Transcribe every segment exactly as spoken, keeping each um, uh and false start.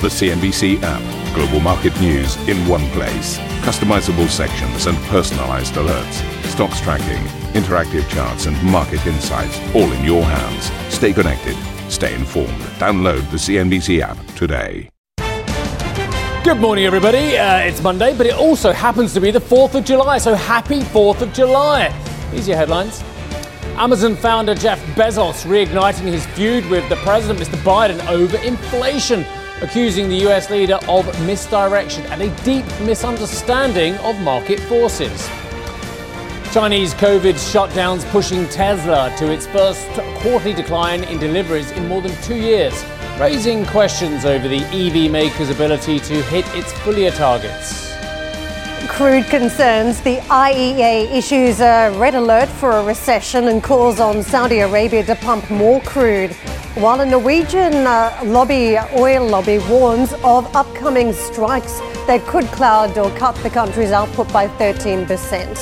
The C N B C app. Global market news in one place. Customizable sections and personalized alerts. Stocks tracking, interactive charts and market insights all in your hands. Stay connected. Stay informed. Download the C N B C app today. Good morning, everybody. Uh, it's Monday, but it also happens to be the fourth of July, so happy fourth of July. Here's your headlines. Amazon founder Jeff Bezos reigniting his feud with the president, Mister Biden, over inflation, accusing the U S leader of misdirection and a deep misunderstanding of market forces. Chinese COVID shutdowns pushing Tesla to its first quarterly decline in deliveries in more than two years, raising questions over the E V maker's ability to hit its full-year targets. Crude concerns. The I E A issues a red alert for a recession and calls on Saudi Arabia to pump more crude, while a Norwegian uh, lobby, oil lobby warns of upcoming strikes that could cloud or cut the country's output by thirteen percent.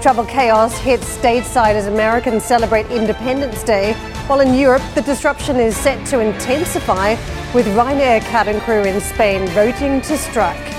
Travel chaos hits stateside as Americans celebrate Independence Day, while in Europe the disruption is set to intensify, with Ryanair cabin and crew in Spain voting to strike.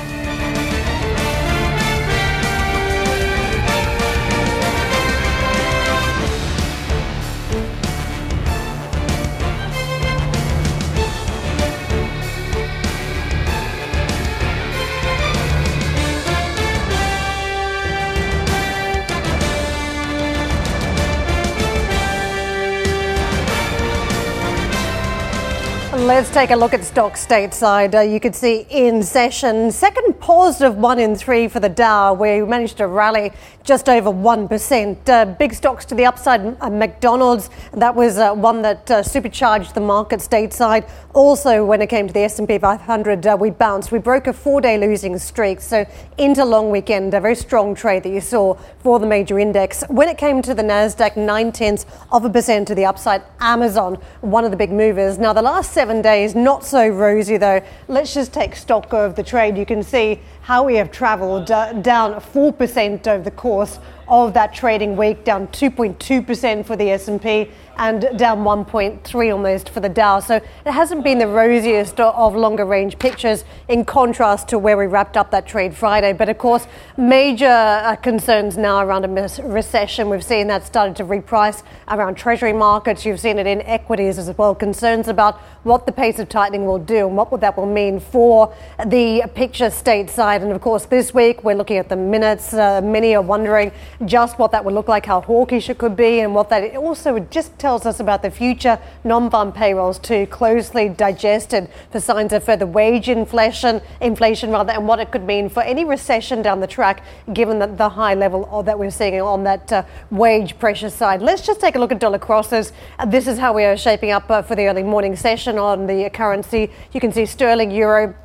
Let's take a look at stocks stateside. Uh, you can see in session, second positive one in three for the Dow, where we managed to rally just over one percent. Uh, big stocks to the upside, uh, McDonald's, that was uh, one that uh, supercharged the market stateside. Also, when it came to the S and P five hundred, uh, we bounced. We broke a four-day losing streak, so into long weekend, a very strong trade that you saw for the major index. When it came to the NASDAQ, nine-tenths of a percent to the upside. Amazon, one of the big movers. Now, the last seven days, not so rosy though. Let's just take stock of the trade. You can see how we have travelled uh, down four percent over the course of that trading week, down two point two percent for the S and P and down one point three almost for the Dow. So it hasn't been the rosiest of longer range pictures in contrast to where we wrapped up that trade Friday. But of course, major uh, concerns now around a recession. We've seen that started to reprice around treasury markets. You've seen it in equities as well. Concerns about what the pace of tightening will do and what that will mean for the picture stateside. And of course, this week we're looking at the minutes. Uh, many are wondering just what that would look like, how hawkish it could be, and what that it also just tells us about the future. Non-farm payrolls too, closely digested for signs of further wage inflation, inflation rather, and what it could mean for any recession down the track, given that the high level of, that we're seeing on that uh, wage pressure side. Let's just take a look at dollar crosses. Uh, this is how we are shaping up uh, for the early morning session on the currency. You can see sterling, euro,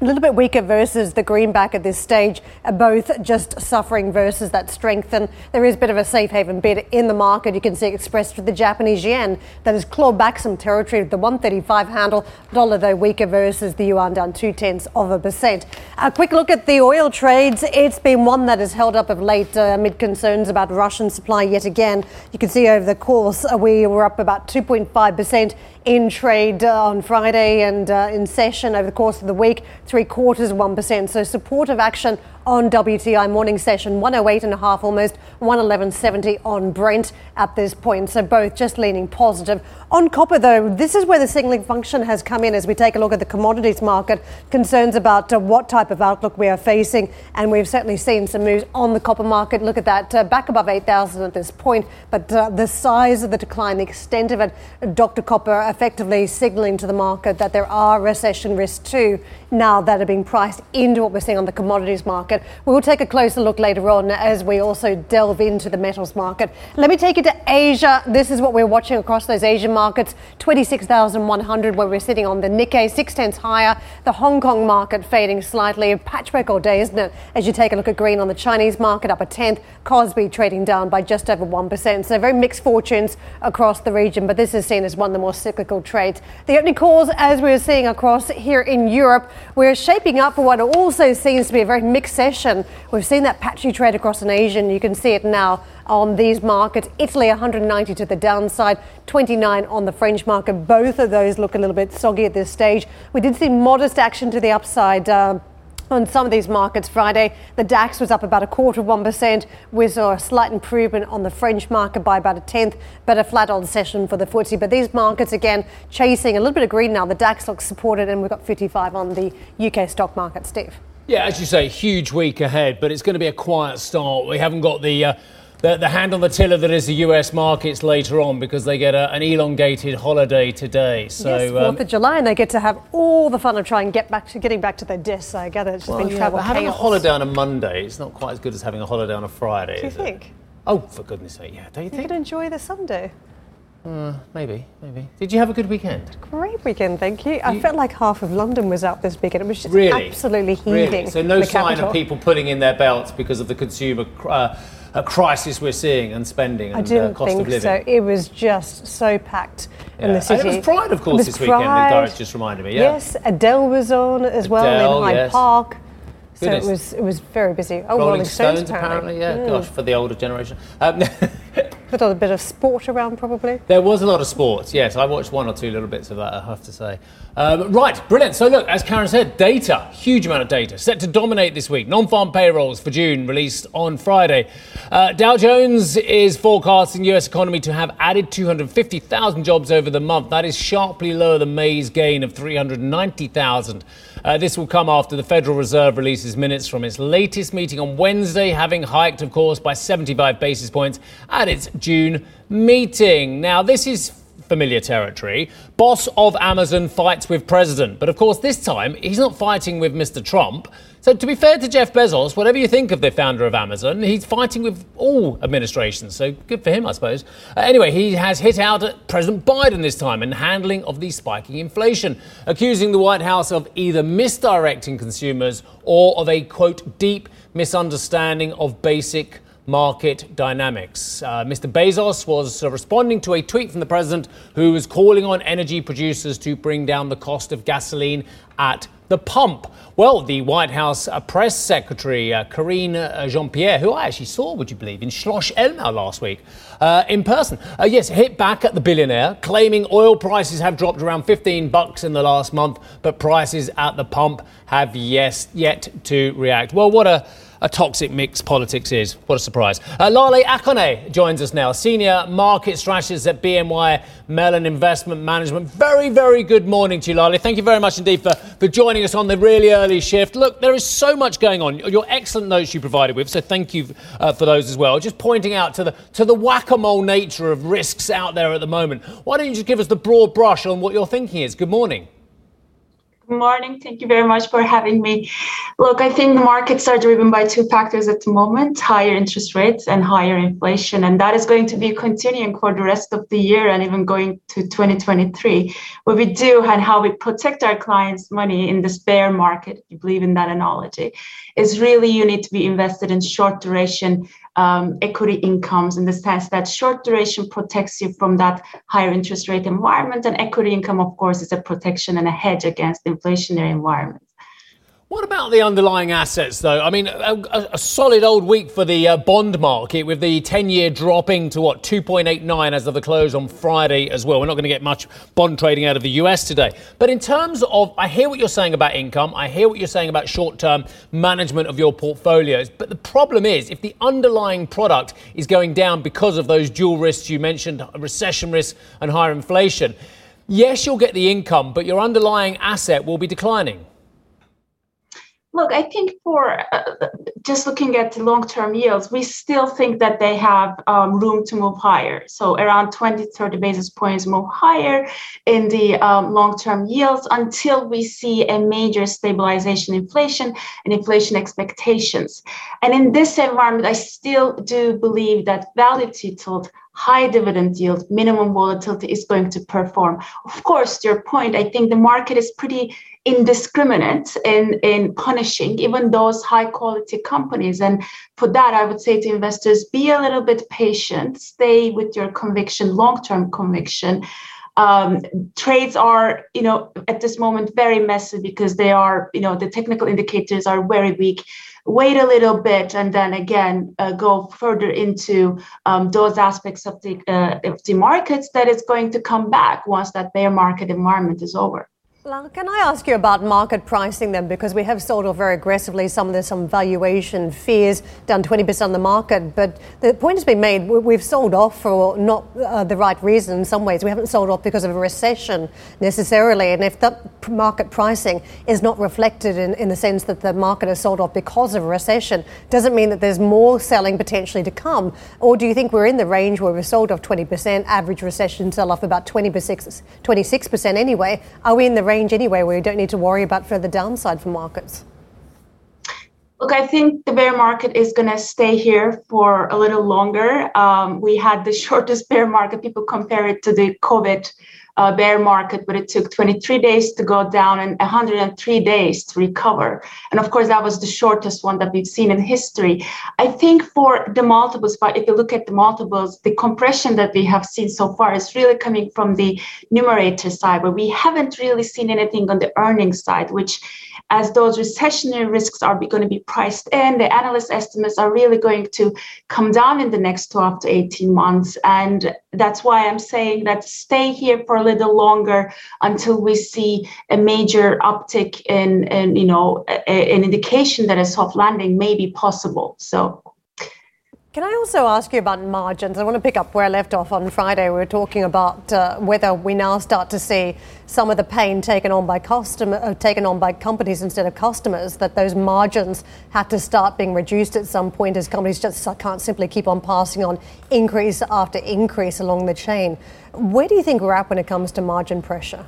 a little bit weaker versus the greenback at this stage, both just suffering versus that strength. And there is a bit of a safe haven bid in the market. You can see expressed with the Japanese yen that has clawed back some territory with the one thirty-five handle. Dollar, though, weaker versus the yuan, down two-tenths of a percent. A quick look at the oil trades. It's been one that has held up of late uh, amid concerns about Russian supply yet again. You can see over the course uh, we were up about two point five percent in trade uh, on Friday and uh, in session over the course of the week. Three quarters, one percent. So supportive action on W T I morning session, one oh eight and a half, almost one eleven seventy on Brent at this point. So both just leaning positive. On copper, though, this is where the signaling function has come in as we take a look at the commodities market. Concerns about uh, what type of outlook we are facing. And we've certainly seen some moves on the copper market. Look at that, uh, back above eight thousand at this point. But uh, the size of the decline, the extent of it, Doctor Copper effectively signaling to the market that there are recession risks too now that are being priced into what we're seeing on the commodities market. We'll take a closer look later on as we also delve into the metals market. Let me take you to Asia. This is what we're watching across those Asian markets. twenty-six thousand one hundred where we're sitting on the Nikkei, six-tenths higher. The Hong Kong market fading slightly. A patchwork all day, isn't it? As you take a look at green on the Chinese market, up a tenth. Kospi trading down by just over one percent. So very mixed fortunes across the region, but this is seen as one of the more cyclical cyclical trade. The opening calls, as we were seeing across here in Europe, we're shaping up for what also seems to be a very mixed session. We've seen that patchy trade across in Asia, and you can see it now on these markets. Italy one hundred ninety to the downside, twenty-nine on the French market. Both of those look a little bit soggy at this stage. We did see modest action to the upside um, on some of these markets Friday. The DAX was up about a quarter of one percent. We saw a slight improvement on the French market by about a tenth, but a flat on session for the footsie. But these markets, again, chasing a little bit of green now. The DAX looks supported, and we've got fifty-five on the U K stock market. Steve? Yeah, as you say, huge week ahead, but it's going to be a quiet start. We haven't got the... Uh The, the hand on the tiller that is the U S markets later on, because they get a, an elongated holiday today. So, yes, Fourth um, of July, and they get to have all the fun of trying to get back to getting back to their desks. I gather it's just well, been yeah, travel chaos. Having a holiday on a Monday, it's not quite as good as having a holiday on a Friday. Do you is think? It? Oh, for goodness' sake! Yeah, don't you think? You could enjoy the Sunday. Uh, maybe, maybe. Did you have a good weekend? Great weekend, thank you. you I felt like half of London was out this weekend. It was just really? absolutely heaving. Really? So no the sign capital. of people pulling in their belts because of the consumer uh, a crisis we're seeing and spending and I didn't uh, cost think of living. So it was just so packed yeah. in the city. And it was Pride, of course, this pride. weekend. The director just reminded me. Yeah. Yes, Adele was on as Adele, well in Hyde yes. Park. So Goodness. it was it was very busy. Oh, Rolling, Rolling Stones, Stones apparently. apparently. Yeah, mm. gosh, for the older generation. Um, Put a bit of sport around, probably. There was a lot of sports, yes. I watched one or two little bits of that, I have to say. Um, right, brilliant. So, look, as Karen said, data, huge amount of data, set to dominate this week. Non-farm payrolls for June released on Friday. Uh, Dow Jones is forecasting the U S economy to have added two hundred fifty thousand jobs over the month. That is sharply lower than May's gain of three hundred ninety thousand. Uh, this will come after the Federal Reserve releases minutes from its latest meeting on Wednesday, having hiked, of course, by seventy-five basis points at its June meeting. Now, this is familiar territory. Boss of Amazon fights with president. But of course, this time, he's not fighting with Mister Trump. So to be fair to Jeff Bezos, whatever you think of the founder of Amazon, he's fighting with all administrations. So good for him, I suppose. Uh, anyway, he has hit out at President Biden this time in handling of the spiking inflation, accusing the White House of either misdirecting consumers or of a, quote, deep misunderstanding of basic market dynamics. Uh, Mister Bezos was uh, responding to a tweet from the president who was calling on energy producers to bring down the cost of gasoline at the pump. Well, the White House uh, press secretary, uh, Karine uh, Jean-Pierre, who I actually saw, would you believe, in Schloss Elmau last week, uh, in person. Uh, yes, hit back at the billionaire, claiming oil prices have dropped around fifteen bucks in the last month, but prices at the pump have yes, yet to react. Well, what a A toxic mix politics is. What a surprise. Uh, Lale Akone joins us now, senior market strategist at B N Y Mellon Investment Management. Very, very good morning to you, Lale. Thank you very much indeed for, for joining us on the really early shift. Look, there is so much going on. Your excellent notes you provided with, so thank you uh, for those as well. Just pointing out to the to the whack-a-mole nature of risks out there at the moment. Why don't you just give us the broad brush on what your thinking is? Good morning. Good morning. Thank you very much for having me. Look, I think the markets are driven by two factors at the moment, higher interest rates and higher inflation. And that is going to be continuing for the rest of the year and even going to twenty twenty-three. What we do and how we protect our clients' money in this bear market, if you believe in that analogy, is really you need to be invested in short duration Um, equity incomes, in the sense that short duration protects you from that higher interest rate environment, and equity income, of course, is a protection and a hedge against inflationary environments. What about the underlying assets, though? I mean, a, a solid old week for the uh, bond market, with the ten-year dropping to, what, two point eight nine as of the close on Friday as well. We're not going to get much bond trading out of the U S today. But in terms of, I hear what you're saying about income. I hear what you're saying about short-term management of your portfolios. But the problem is, if the underlying product is going down because of those dual risks you mentioned, recession risk and higher inflation, yes, you'll get the income, but your underlying asset will be declining. Look, I think for uh, just looking at the long-term yields, we still think that they have um, room to move higher. So around twenty, thirty basis points move higher in the um, long-term yields until we see a major stabilization inflation and inflation expectations. And in this environment, I still do believe that value-titled high dividend yield, minimum volatility is going to perform. Of course, to your point, I think the market is pretty indiscriminate in, in punishing even those high quality companies. And for that, I would say to investors, be a little bit patient, stay with your conviction, long-term conviction. Um, trades are, you know, at this moment, very messy because they are, you know, the technical indicators are very weak. Wait a little bit, and then again, uh, go further into um, those aspects of the, uh, of the markets that is going to come back once that bear market environment is over. Lale, can I ask you about market pricing then? Because we have sold off very aggressively. Some there's some valuation fears, down twenty percent on the market. But the point has been made, we've sold off for not uh, the right reason in some ways. We haven't sold off because of a recession necessarily. And if that market pricing is not reflected in, in the sense that the market has sold off because of a recession, doesn't mean that there's more selling potentially to come. Or do you think we're in the range where we've sold off twenty percent, average recession sell off about twenty-six percent anyway? Are we in the range range anyway where you don't need to worry about further downside for markets? Look, I think the bear market is going to stay here for a little longer. Um, we had the shortest bear market. People compare it to the COVID uh, bear market, but it took twenty-three days to go down and one hundred three days to recover. And of course, that was the shortest one that we've seen in history. I think for the multiples, if you look at the multiples, the compression that we have seen so far is really coming from the numerator side, where we haven't really seen anything on the earnings side, which as those recessionary risks are going to be priced in, the analyst estimates are really going to come down in the next twelve to eighteen months. And that's why I'm saying that stay here for a little longer until we see a major uptick in, in you know, a, a, an indication that a soft landing may be possible. So. Can I also ask you about margins? I want to pick up where I left off on Friday. We were talking about uh, whether we now start to see some of the pain taken on by customer, uh, taken on by companies instead of customers, that those margins had to start being reduced at some point as companies just can't simply keep on passing on increase after increase along the chain. Where do you think we're at when it comes to margin pressure?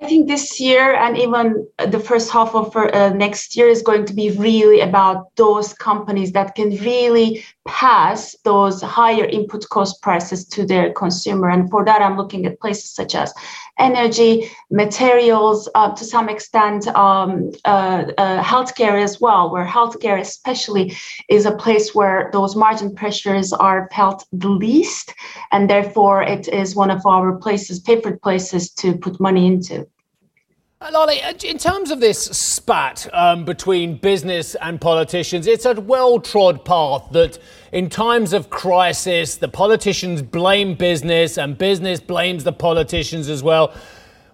I think this year and even the first half of uh, next year is going to be really about those companies that can really pass those higher input cost prices to their consumer. And for that, I'm looking at places such as energy, materials, uh, to some extent, um, uh, uh, healthcare as well, where healthcare especially is a place where those margin pressures are felt the least. And therefore, it is one of our places, favorite places to put money into. Lale, in terms of this spat um, between business and politicians, it's a well-trod path that in times of crisis, the politicians blame business and business blames the politicians as well.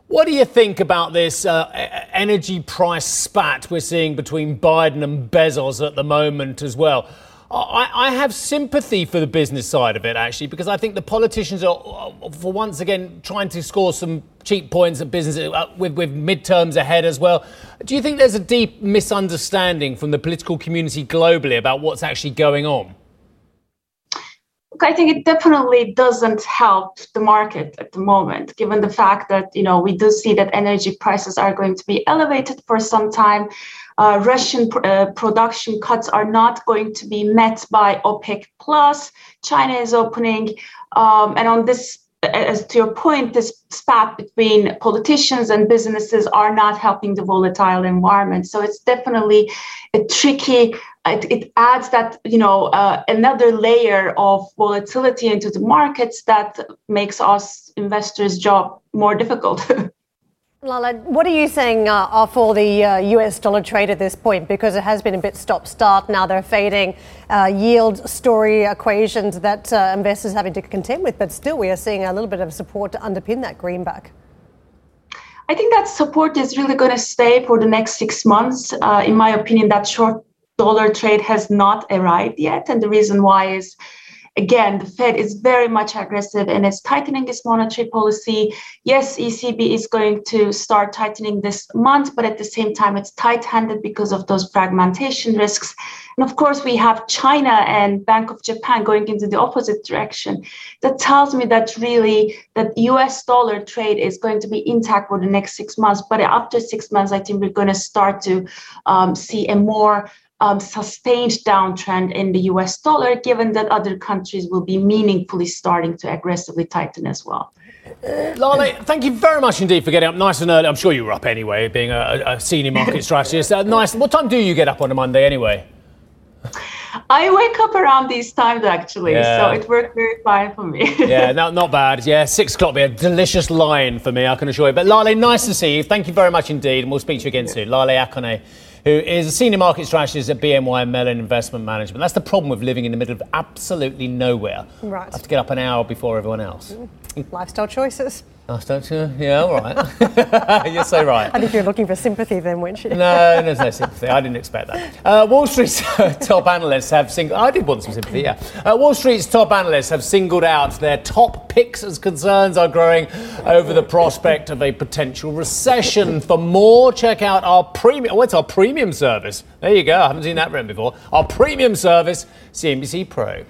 What do you think about this uh, energy price spat we're seeing between Biden and Bezos at the moment as well? I, I have sympathy for the business side of it, actually, because I think the politicians are, for once again, trying to score some cheap points at business with, with midterms ahead as well. Do you think there's a deep misunderstanding from the political community globally about what's actually going on? I think it definitely doesn't help the market at the moment, given the fact that, you know, we do see that energy prices are going to be elevated for some time. Uh, Russian pr- uh, production cuts are not going to be met by OPEC plus. China is opening. Um, and on this, as to your point, this spat between politicians and businesses are not helping the volatile environment. So it's definitely a tricky, it, it adds that, you know, uh, another layer of volatility into the markets that makes us investors' job more difficult. Lale, what are you saying uh, for the uh, U S dollar trade at this point? Because it has been a bit stop-start. Now they're fading uh, yield story equations that uh, investors are having to contend with. But still, we are seeing a little bit of support to underpin that greenback. I think that support is really going to stay for the next six months. Uh, in my opinion, that short dollar trade has not arrived yet. And the reason why is, again, the Fed is very much aggressive and is tightening its monetary policy. Yes, E C B is going to start tightening this month, but at the same time, it's tight-handed because of those fragmentation risks. And of course, we have China and Bank of Japan going into the opposite direction. That tells me that really that U S dollar trade is going to be intact for the next six months. But after six months, I think we're going to start to um, see a more Um, sustained downtrend in the U S dollar, given that other countries will be meaningfully starting to aggressively tighten as well. Lale, thank you very much indeed for getting up nice and early. I'm sure you were up anyway, being a, a senior market strategist. Uh, nice. What time do you get up on a Monday anyway? I wake up around these times, actually, yeah. so it worked very fine for me. yeah, no, not bad. Yeah, six o'clock would be a delicious line for me, I can assure you. But Lale, nice to see you. Thank you very much indeed, and we'll speak to you again soon. Lale Akone, who is a senior market strategist at B N Y Mellon Investment Management. That's the problem with living in the middle of absolutely nowhere. Right. I have to get up an hour before everyone else. Mm. Lifestyle choices. Oh, don't you? Yeah, all right. You're so right. I think you're looking for sympathy then, weren't you? No, there's no sympathy. I didn't expect that. Uh, Wall Street's top analysts have singled... I did want some sympathy, yeah. Uh, Wall Street's top analysts have singled out their top picks as concerns are growing over the prospect of a potential recession. For more, check out our premium... Oh, it's our premium service. There you go. I haven't seen that written before. Our premium service, C N B C Pro.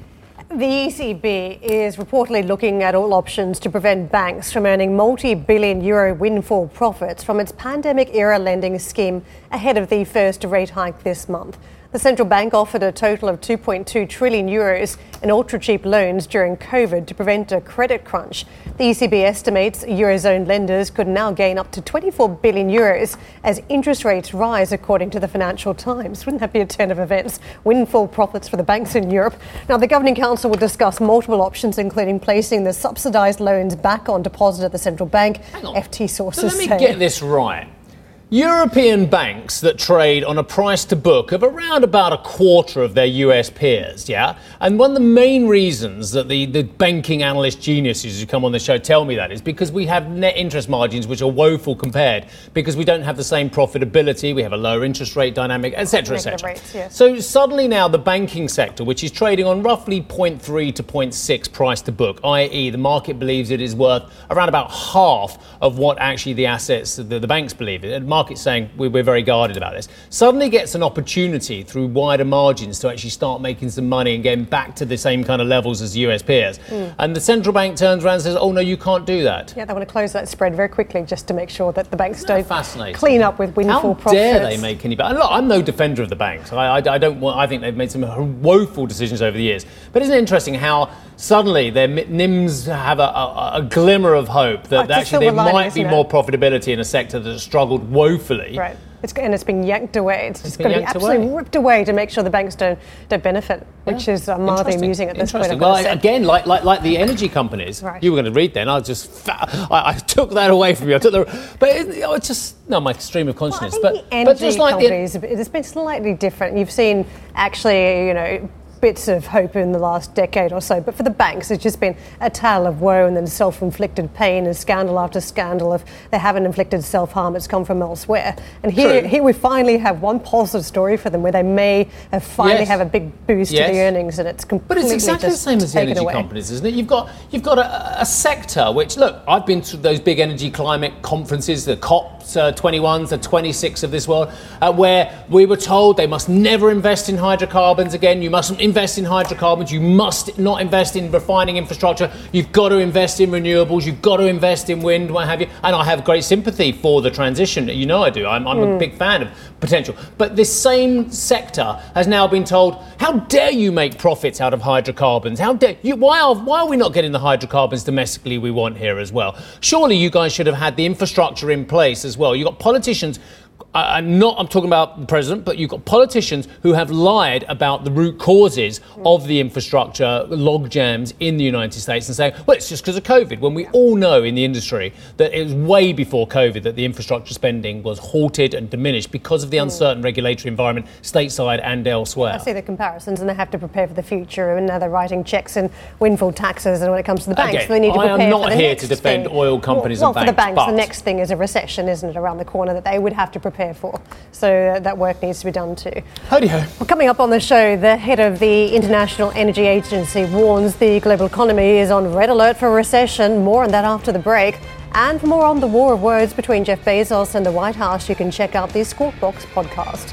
The E C B is reportedly looking at all options to prevent banks from earning multi-billion euro windfall profits from its pandemic-era lending scheme ahead of the first rate hike this month. The central bank offered a total of two point two trillion euros in ultra-cheap loans during COVID to prevent a credit crunch. The E C B estimates eurozone lenders could now gain up to twenty-four billion euros as interest rates rise, according to the Financial Times. Wouldn't that be a turn of events? Windfall profits for the banks in Europe. Now, the Governing Council will discuss multiple options, including placing the subsidised loans back on deposit at the central bank. Hang on. F T sources say. So let me get this right. European banks that trade on a price to book of around about a quarter of their U S peers, yeah? And one of the main reasons that the, the banking analyst geniuses who come on the show tell me that is because we have net interest margins which are woeful compared because we don't have the same profitability, we have a lower interest rate dynamic, et cetera, et cetera. Yeah. So suddenly now the banking sector, which is trading on roughly zero point three to zero point six price to book, that is the market believes it is worth around about half of what actually the assets that the banks believe it. Market's saying we're very guarded about this, suddenly gets an opportunity through wider margins to actually start making some money and getting back to the same kind of levels as U S peers. Mm. And the central bank turns around and says, oh, no, you can't do that. Yeah, they want to close that spread very quickly just to make sure that the banks Isn't don't clean up with windfall profits. How dare profits. They make any... And look, I'm no defender of the banks. I, I, I don't want... I think they've made some woeful decisions over the years. But isn't it interesting how suddenly their N I Ms have a, a, a glimmer of hope that oh, actually there might line, be more profitability in a sector that has struggled woefully. Right. It's, and it's been yanked away. It's, it's just going to be absolutely away. Ripped away to make sure the banks don't, don't benefit, which yeah. is uh, mildly amusing at this point. Well, again, like, like like the energy companies, right. you were going to read then. I just fa- I, I took that away from you. I took the, but it, it's just no my stream of consciousness. Well, I think but the energy but just like companies, the, it's been slightly different. You've seen actually, you know. Bits of hope in the last decade or so, but for the banks it's just been a tale of woe and then self-inflicted pain and scandal after scandal of they haven't inflicted self-harm, it's come from elsewhere. And here True. here we finally have one positive story for them where they may have finally yes. have a big boost yes. to the earnings and it's completely But it's exactly the same as the energy away. companies, isn't it? You've got you've got a, a sector which, look, I've been to those big energy climate conferences, the COP twenty-ones, the twenty-six of this world, uh, where we were told they must never invest in hydrocarbons again, you mustn't invest Invest in hydrocarbons, you must not invest in refining infrastructure, you've got to invest in renewables, you've got to invest in wind, what have you. And I have great sympathy for the transition, you know I do, I'm, I'm mm. a big fan of potential. But this same sector has now been told, how dare you make profits out of hydrocarbons? How dare you? Why are, why are we not getting the hydrocarbons domestically we want here as well? Surely you guys should have had the infrastructure in place as well. You've got politicians... I'm not. I'm talking about the president, but you've got politicians who have lied about the root causes of the infrastructure log jams in the United States and saying, "Well, it's just because of COVID." When we all know in the industry that it was way before COVID that the infrastructure spending was halted and diminished because of the uncertain regulatory environment stateside and elsewhere. I see the comparisons, and they have to prepare for the future. And now they're writing checks and windfall taxes, and when it comes to the banks, okay, so they need to prepare for the next thing. I am not here to defend oil companies and banks. Well, for the banks, the next thing is a recession, isn't it? Around the corner that they would have to prepare for. So uh, that work needs to be done too. Well, coming up on the show, the head of the International Energy Agency warns the global economy is on red alert for recession. More on that after the break. And for more on the war of words between Jeff Bezos and the White House, you can check out the Squawk Box podcast.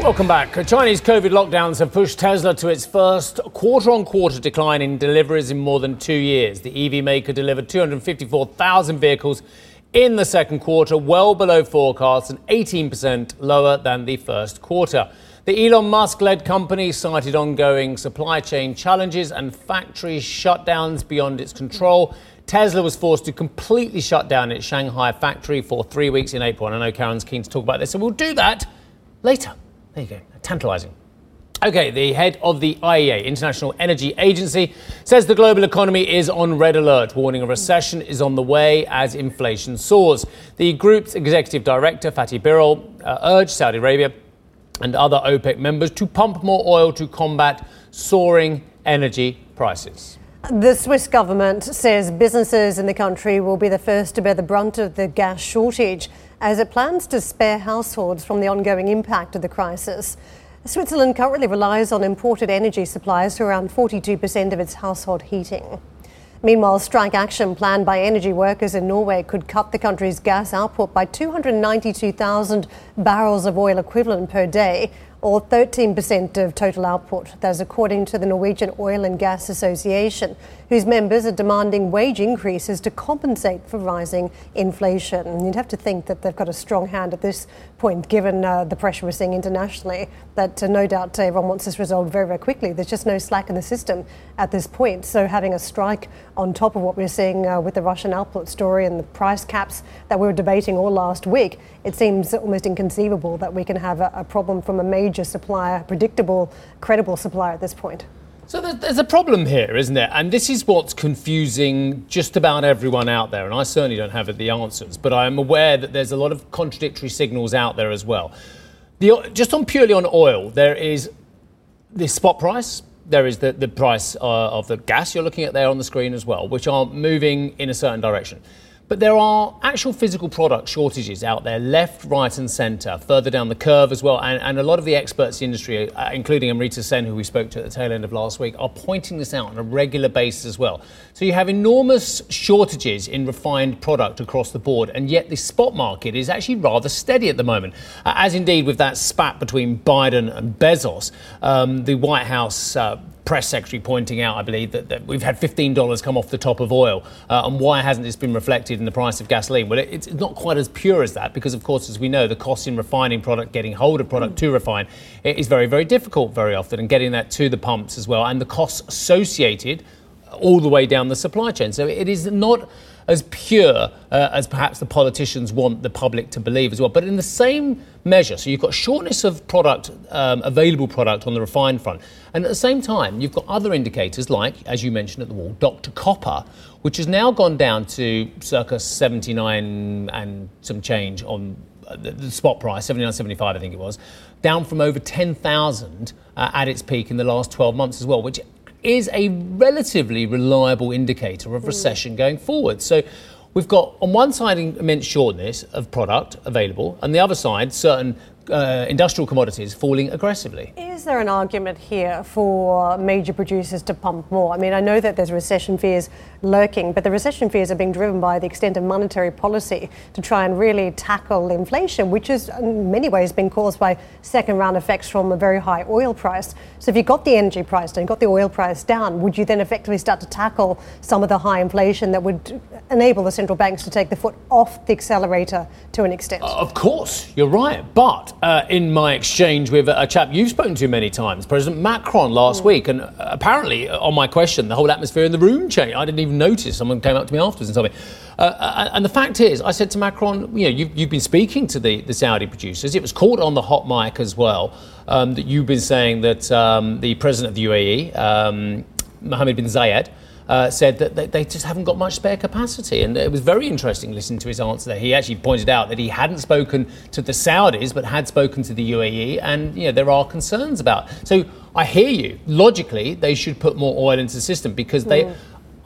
Welcome back. Chinese COVID lockdowns have pushed Tesla to its first quarter-on-quarter decline in deliveries in more than two years. The E V maker delivered two hundred fifty-four thousand vehicles in the second quarter, well below forecasts and eighteen percent lower than the first quarter. The Elon Musk-led company cited ongoing supply chain challenges and factory shutdowns beyond its control. Tesla was forced to completely shut down its Shanghai factory for three weeks in April. And I know Karen's keen to talk about this, so we'll do that later. There you go. Tantalising. OK, the head of the I E A, International Energy Agency, says the global economy is on red alert, warning a recession is on the way as inflation soars. The group's executive director, Fatih Birol, uh, urged Saudi Arabia and other OPEC members to pump more oil to combat soaring energy prices. The Swiss government says businesses in the country will be the first to bear the brunt of the gas shortage as it plans to spare households from the ongoing impact of the crisis. Switzerland currently relies on imported energy supplies for around forty-two percent of its household heating. Meanwhile, strike action planned by energy workers in Norway could cut the country's gas output by two hundred ninety-two thousand barrels of oil equivalent per day, or thirteen percent of total output. That's according to the Norwegian Oil and Gas Association, whose members are demanding wage increases to compensate for rising inflation. And you'd have to think that they've got a strong hand at this point, given uh, the pressure we're seeing internationally, that uh, no doubt everyone wants this resolved very, very quickly. There's just no slack in the system at this point. So having a strike on top of what we're seeing uh, with the Russian output story and the price caps that we were debating all last week, it seems almost inconceivable that we can have a, a problem from a major Major supplier, predictable, credible supplier at this point. So there's a problem here, isn't there? And this is what's confusing just about everyone out there. And I certainly don't have the answers, but I'm aware that there's a lot of contradictory signals out there as well. The, just on purely on oil, there is the spot price. There is the, the price uh, of the gas you're looking at there on the screen as well, which are moving in a certain direction. But there are actual physical product shortages out there, left, right and centre, further down the curve as well. And, and a lot of the experts in the industry, including Amrita Sen, who we spoke to at the tail end of last week, are pointing this out on a regular basis as well. So you have enormous shortages in refined product across the board, and yet the spot market is actually rather steady at the moment. Uh, as indeed with that spat between Biden and Bezos, um, the White House uh, press secretary pointing out, I believe, that, that we've had fifteen dollars come off the top of oil. Uh, and why hasn't this been reflected in the price of gasoline? Well, it, it's not quite as pure as that because, of course, as we know, the cost in refining product, getting hold of product mm. to refine, it is very, very difficult very often, and getting that to the pumps as well, and the costs associated all the way down the supply chain. So it is not as pure uh, as perhaps the politicians want the public to believe as well. But in the same measure, so you've got shortness of product, um, available product on the refined front. And at the same time, you've got other indicators like, as you mentioned at the wall, Doctor Copper, which has now gone down to circa seventy-nine and some change on the spot price, seventy-nine seventy-five, I think it was, down from over ten thousand uh, at its peak in the last twelve months as well, which is a relatively reliable indicator of recession going forward. So we've got on one side immense shortness of product available, and the other side certain uh, industrial commodities falling aggressively. Is there an argument here for major producers to pump more? I mean, I know that there's recession fears lurking, but the recession fears are being driven by the extent of monetary policy to try and really tackle inflation, which is in many ways been caused by second round effects from a very high oil price. So if you got the energy price down, got the oil price down, would you then effectively start to tackle some of the high inflation that would enable the central banks to take the foot off the accelerator to an extent? Uh, of course, you're right. But uh, in my exchange with a chap you've spoken to many times, President Macron last mm. week, and apparently on my question, the whole atmosphere in the room changed. I didn't even notice. Someone came up to me afterwards and told me. Uh, and the fact is, I said to Macron, you know, you've, you've been speaking to the, the Saudi producers. It was caught on the hot mic as well, um, that you've been saying that um, the president of the U A E, um, Mohammed bin Zayed, uh, said that they, they just haven't got much spare capacity. And it was very interesting listening to his answer there. He actually pointed out that he hadn't spoken to the Saudis, but had spoken to the U A E. And, you know, there are concerns about. So I hear you. Logically, they should put more oil into the system because they... Mm.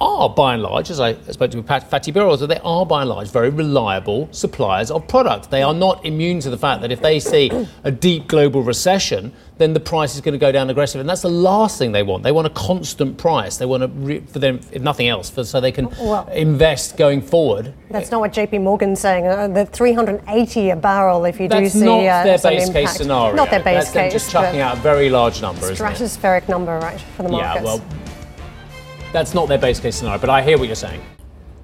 are, by and large, as I spoke to Fatih Birol, so they are, by and large, very reliable suppliers of product. They are not immune to the fact that if they see a deep global recession, then the price is going to go down aggressively. And that's the last thing they want. They want a constant price. They want to re- for them, if nothing else, for, so they can well, invest going forward. That's not what J P Morgan's saying. Uh, the three hundred eighty a barrel, if you do see uh, That's not their base impact. Case scenario. Not their base that's case. That's just chucking out a very large number, isn't it? Stratospheric number, right, for the markets. Yeah, well... That's not their base case scenario, but I hear what you're saying.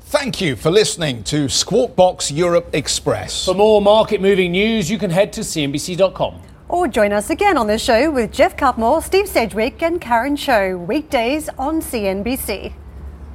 Thank you for listening to Squawk Box Europe Express. For more market-moving news, you can head to C N B C dot com. Or join us again on the show with Jeff Cutmore, Steve Sedgwick and Karen Cho, weekdays on C N B C.